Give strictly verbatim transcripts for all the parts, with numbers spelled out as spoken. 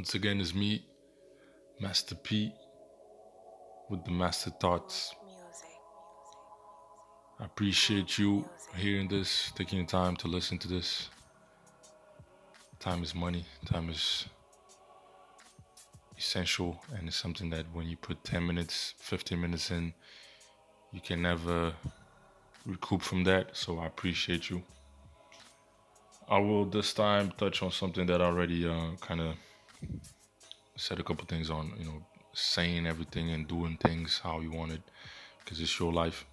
Once again, it's me, Master P, with the Master Thoughts. I appreciate you hearing this, taking the time to listen to this. Time is money. Time is essential, and it's something that when you put ten minutes, fifteen minutes in, you can never recoup from that. So I appreciate you. I will this time touch on something that I already uh, kind of said a couple things on, you know, saying everything and doing things how you want it, because it's your life.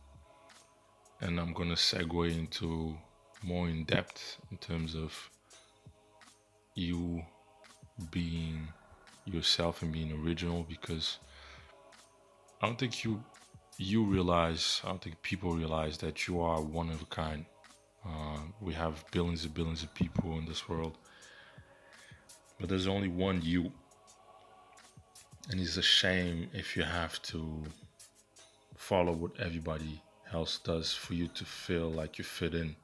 And I'm going to segue into more in depth in terms of you being yourself and being original, because I don't think you you realize, I don't think people realize that you are one of a kind. Uh, we have billions and billions of people in this world, but there's only one you, and it's a shame if you have to follow what everybody else does for you to feel like you fit in.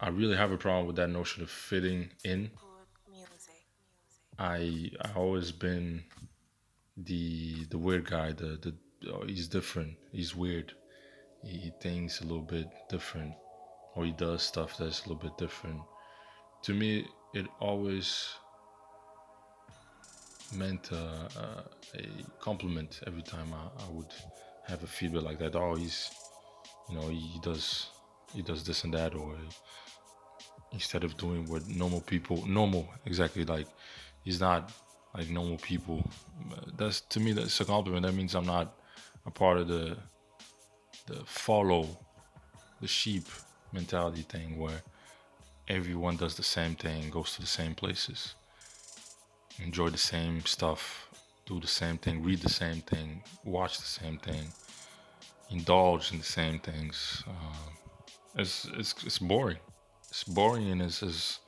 I really have a problem with that notion of fitting in. I I always been the the weird guy. The the oh, he's different. He's weird. He, he thinks a little bit different, or he does stuff that's a little bit different. To me, it always meant uh, uh, a compliment every time I, I would have a feedback like that. Oh, he's, you know, he does he does this and that, or instead of doing what normal people normal exactly like. He's not like normal people. That's, to me, that's a compliment. That means I'm not a part of the the follow the sheep mentality thing, where everyone does the same thing, goes to the same places, enjoy the same stuff, do the same thing, read the same thing, watch the same thing, indulge in the same things. Uh, it's it's it's boring. It's boring, and it's it's.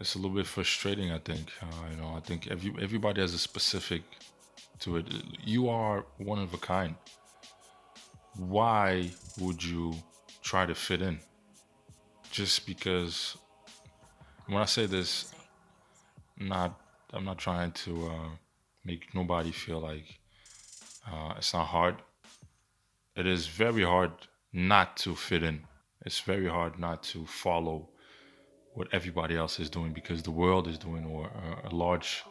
It's a little bit frustrating, I think. Uh, you know, I think every everybody has a specific to it. You are one of a kind. Why would you try to fit in? Just because, when I say this, not I'm not trying to uh, make nobody feel like uh, it's not hard. It is very hard not to fit in. It's very hard not to follow what everybody else is doing, because the world is doing, or a large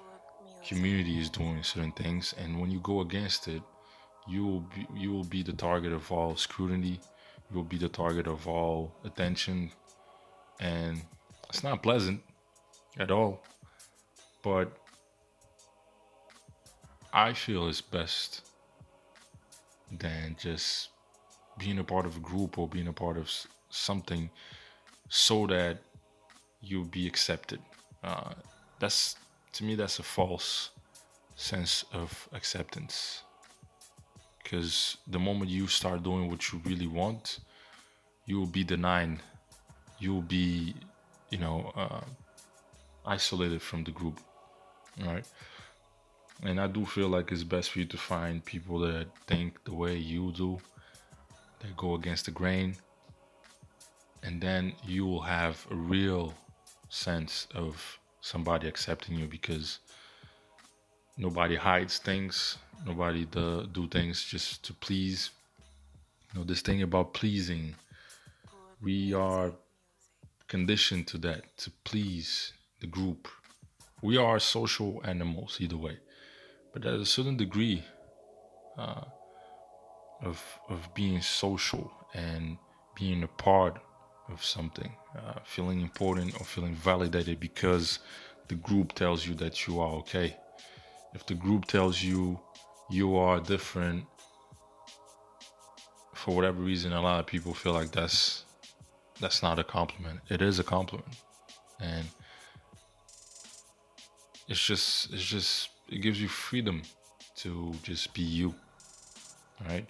community is doing certain things, and when you go against it, you will be, you will be the target of all scrutiny, you will be the target of all attention, and it's not pleasant at all. But I feel it's best than just being a part of a group or being a part of something so that you'll be accepted. Uh, that's, to me, that's a false sense of acceptance. Because the moment you start doing what you really want, you will be denied. You will be, you know, uh, isolated from the group, right? And I do feel like it's best for you to find people that think the way you do, that go against the grain, and then you will have a real sense of somebody accepting you, because nobody hides things, nobody do, do things just to please. You know, this thing about pleasing, we are conditioned to that, to please the group. We are social animals either way, but there's a certain degree uh, of of being social and being a part of something, uh, feeling important or feeling validated because the group tells you that you are okay. If the group tells you you are different, for whatever reason, a lot of people feel like that's that's not a compliment. It is a compliment, and it's just it's just it gives you freedom to just be you. All right.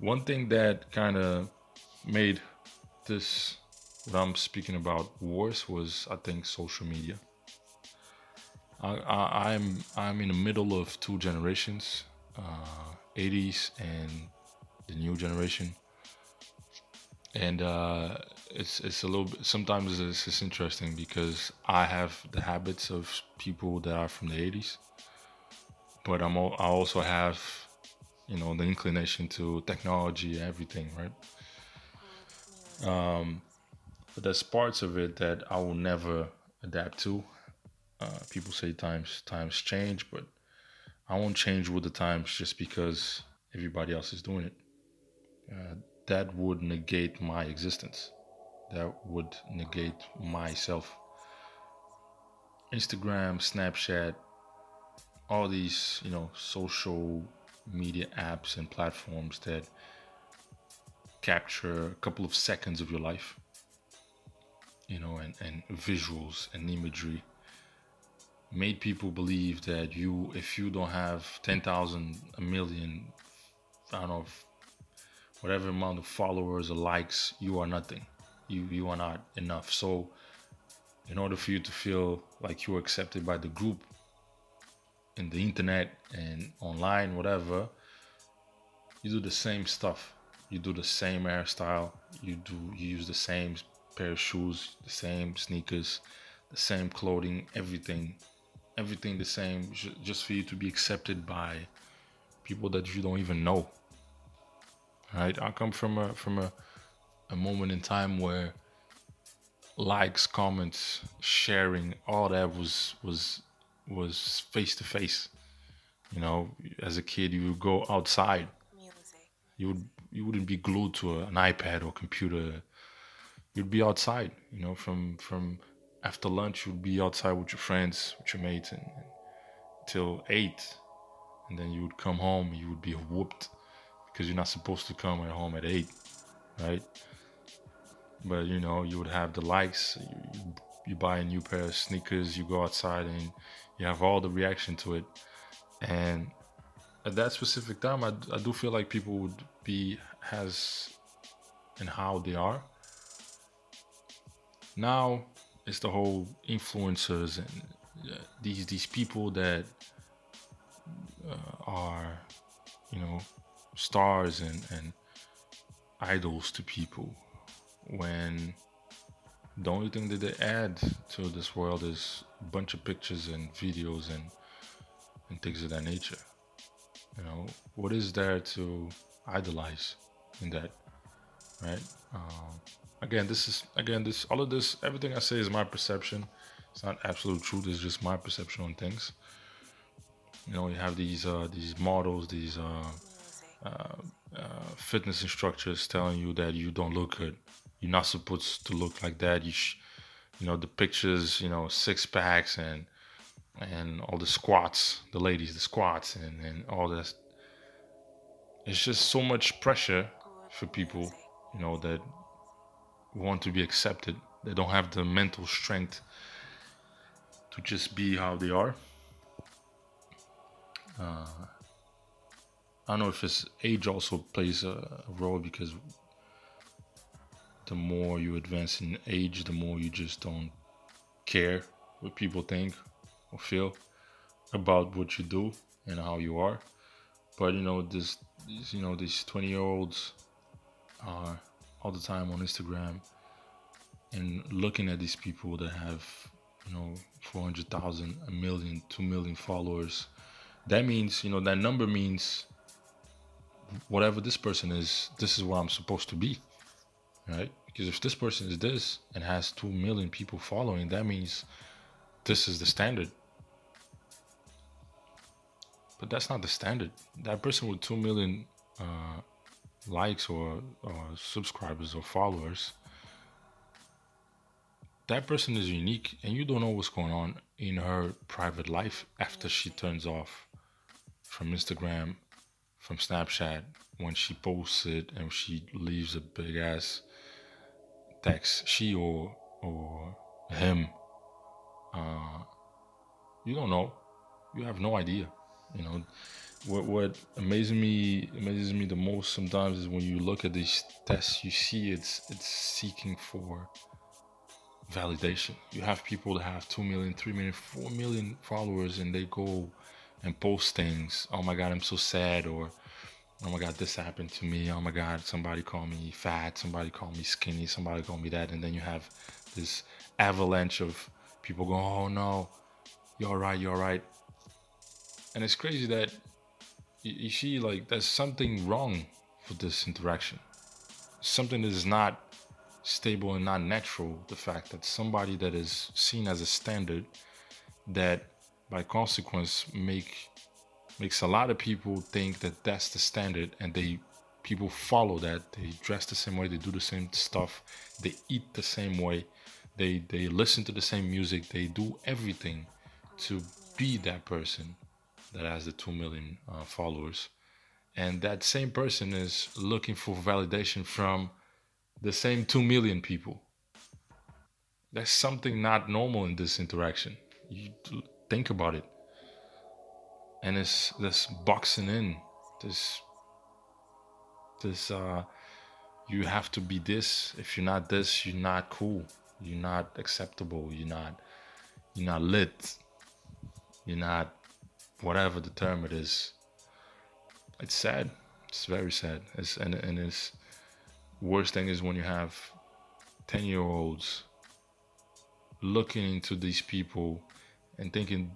One thing that kind of made this, what I'm speaking about, worse was, I think, social media. I, I, I'm I'm in the middle of two generations, uh, eighties and the new generation, and uh, it's it's a little bit, sometimes it's, it's interesting because I have the habits of people that are from the eighties, but I'm all, I also have, you know, the inclination to technology, everything, right? Um, but there's parts of it that I will never adapt to. Uh, people say times times change, but I won't change with the times just because everybody else is doing it. Uh, that would negate my existence. That would negate myself. Instagram, Snapchat, all these, you know, social media apps and platforms that capture a couple of seconds of your life, you know, and, and visuals and imagery made people believe that you, if you don't have ten thousand, a million, I don't know, whatever amount of followers or likes, you are nothing. You you are not enough. So in order for you to feel like you're accepted by the group in the internet and online, whatever, you do the same stuff. You do the same hairstyle. You do you use the same pair of shoes, the same sneakers, the same clothing, everything. Everything the same, just for you to be accepted by people that you don't even know. Right? I come from a from a, a moment in time where likes, comments, sharing, all that was was was face to face. You know, as a kid, you would go outside. Music. You would you wouldn't be glued to an iPad or computer. You'd be outside. You know, from from after lunch, you'd be outside with your friends, with your mates, and, and till eight, and then you would come home. You would be whooped. Because you're not supposed to come at home at eight, right? But you know, you would have the likes, you, you buy a new pair of sneakers, you go outside and you have all the reaction to it. And at that specific time, I, I do feel like people would be as and how they are. Now it's the whole influencers and these, these people that uh, are, you know, stars and, and idols to people, when the only thing that they add to this world is a bunch of pictures and videos and and things of that nature. You know, what is there to idolize in that, right? Um, again, this is again this all of this everything I say is my perception. It's not absolute truth. It's just my perception on things. You know, you have these uh, these models, these. Uh, Uh, uh, fitness instructors telling you that you don't look good. You're not supposed to look like that. You, sh- you know, the pictures. You know, six packs and and all the squats, the ladies, the squats, and, and all this. It's just so much pressure for people, you know, that want to be accepted. They don't have the mental strength to just be how they are. Uh, I don't know if it's age also plays a role, because the more you advance in age, the more you just don't care what people think or feel about what you do and how you are. But you know, this, you know, these twenty-year-olds are all the time on Instagram and looking at these people that have, you know, four hundred thousand, a million, two million followers. That means, you know, that number means, whatever this person is, this is what I'm supposed to be, right? Because if this person is this and has two million people following, that means this is the standard. But that's not the standard. That person with two million uh, likes or, or subscribers or followers, that person is unique, and you don't know what's going on in her private life after she turns off from Instagram, from Snapchat, when she posts it and she leaves a big ass text, she or or him, uh, you don't know, you have no idea. You know, what what amazes me amazes me the most sometimes is when you look at these tests, you see it's it's seeking for validation. You have people that have two million, three million, four million followers, and they go and post things. Oh my God, I'm so sad, or oh my God, this happened to me. Oh my God, somebody called me fat. Somebody called me skinny. Somebody called me that. And then you have this avalanche of people going, oh no, you're right, you're right. And it's crazy that you see, like, there's something wrong with this interaction. Something that is not stable and not natural. The fact that somebody that is seen as a standard, that by consequence make makes a lot of people think that that's the standard, and they people follow that. They dress the same way, they do the same stuff, they eat the same way, they they listen to the same music, they do everything to be that person that has the two million uh, followers. And that same person is looking for validation from the same two million people. There's something not normal in this interaction. You think about it. And it's this boxing in, this, this, uh, you have to be this. If you're not this, you're not cool. You're not acceptable. You're not, you're not lit. You're not whatever the term it is. It's sad. It's very sad. It's, and and it's worst thing is when you have ten year olds looking into these people and thinking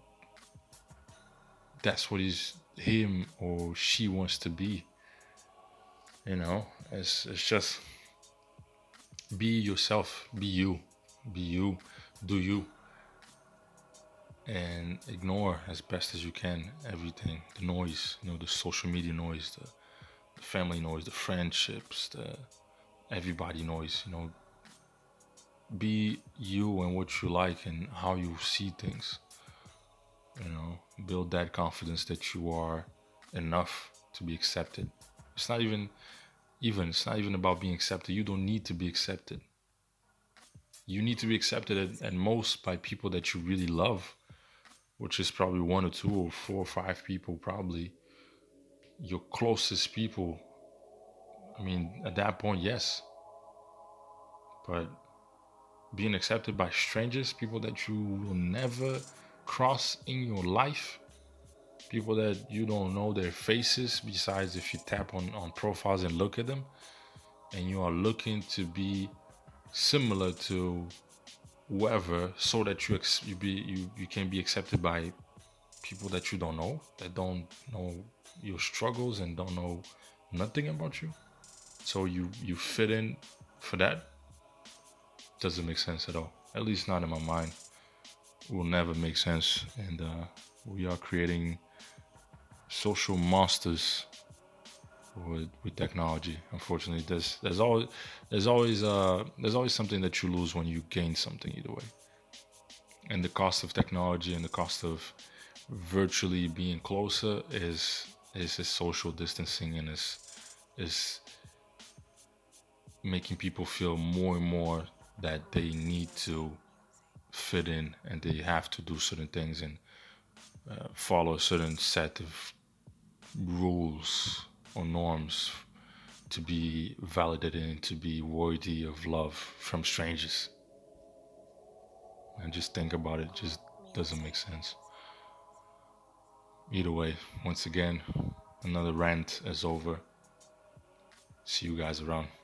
that's what he's, him or she wants to be. You know, it's, it's just be yourself, be you, be you, do you. And ignore as best as you can everything, the noise, you know, the social media noise, the, the family noise, the friendships, the everybody noise, you know. Be you and what you like and how you see things, you know. Build that confidence that you are enough to be accepted. It's not even, even, it's not even about being accepted. You don't need to be accepted. You need to be accepted at, at most by people that you really love, which is probably one or two or four or five people, probably your closest people. I mean, at that point, yes. But being accepted by strangers, people that you will never cross in your life, people that you don't know their faces, besides if you tap on, on profiles and look at them, and you are looking to be similar to whoever, so that you ex- you be you, you can be accepted by people that you don't know, that don't know your struggles and don't know nothing about you, so you you fit in for that. Doesn't make sense at all, at least not in my mind. It will never make sense. And uh we are creating social monsters with, with technology, unfortunately. There's there's always there's always uh there's always something that you lose when you gain something either way. And the cost of technology and the cost of virtually being closer is is, is social distancing, and is is making people feel more and more that they need to fit in and they have to do certain things and uh, follow a certain set of rules or norms to be validated and to be worthy of love from strangers. And just think about it, just doesn't make sense. Either way, once again, another rant is over. See you guys around.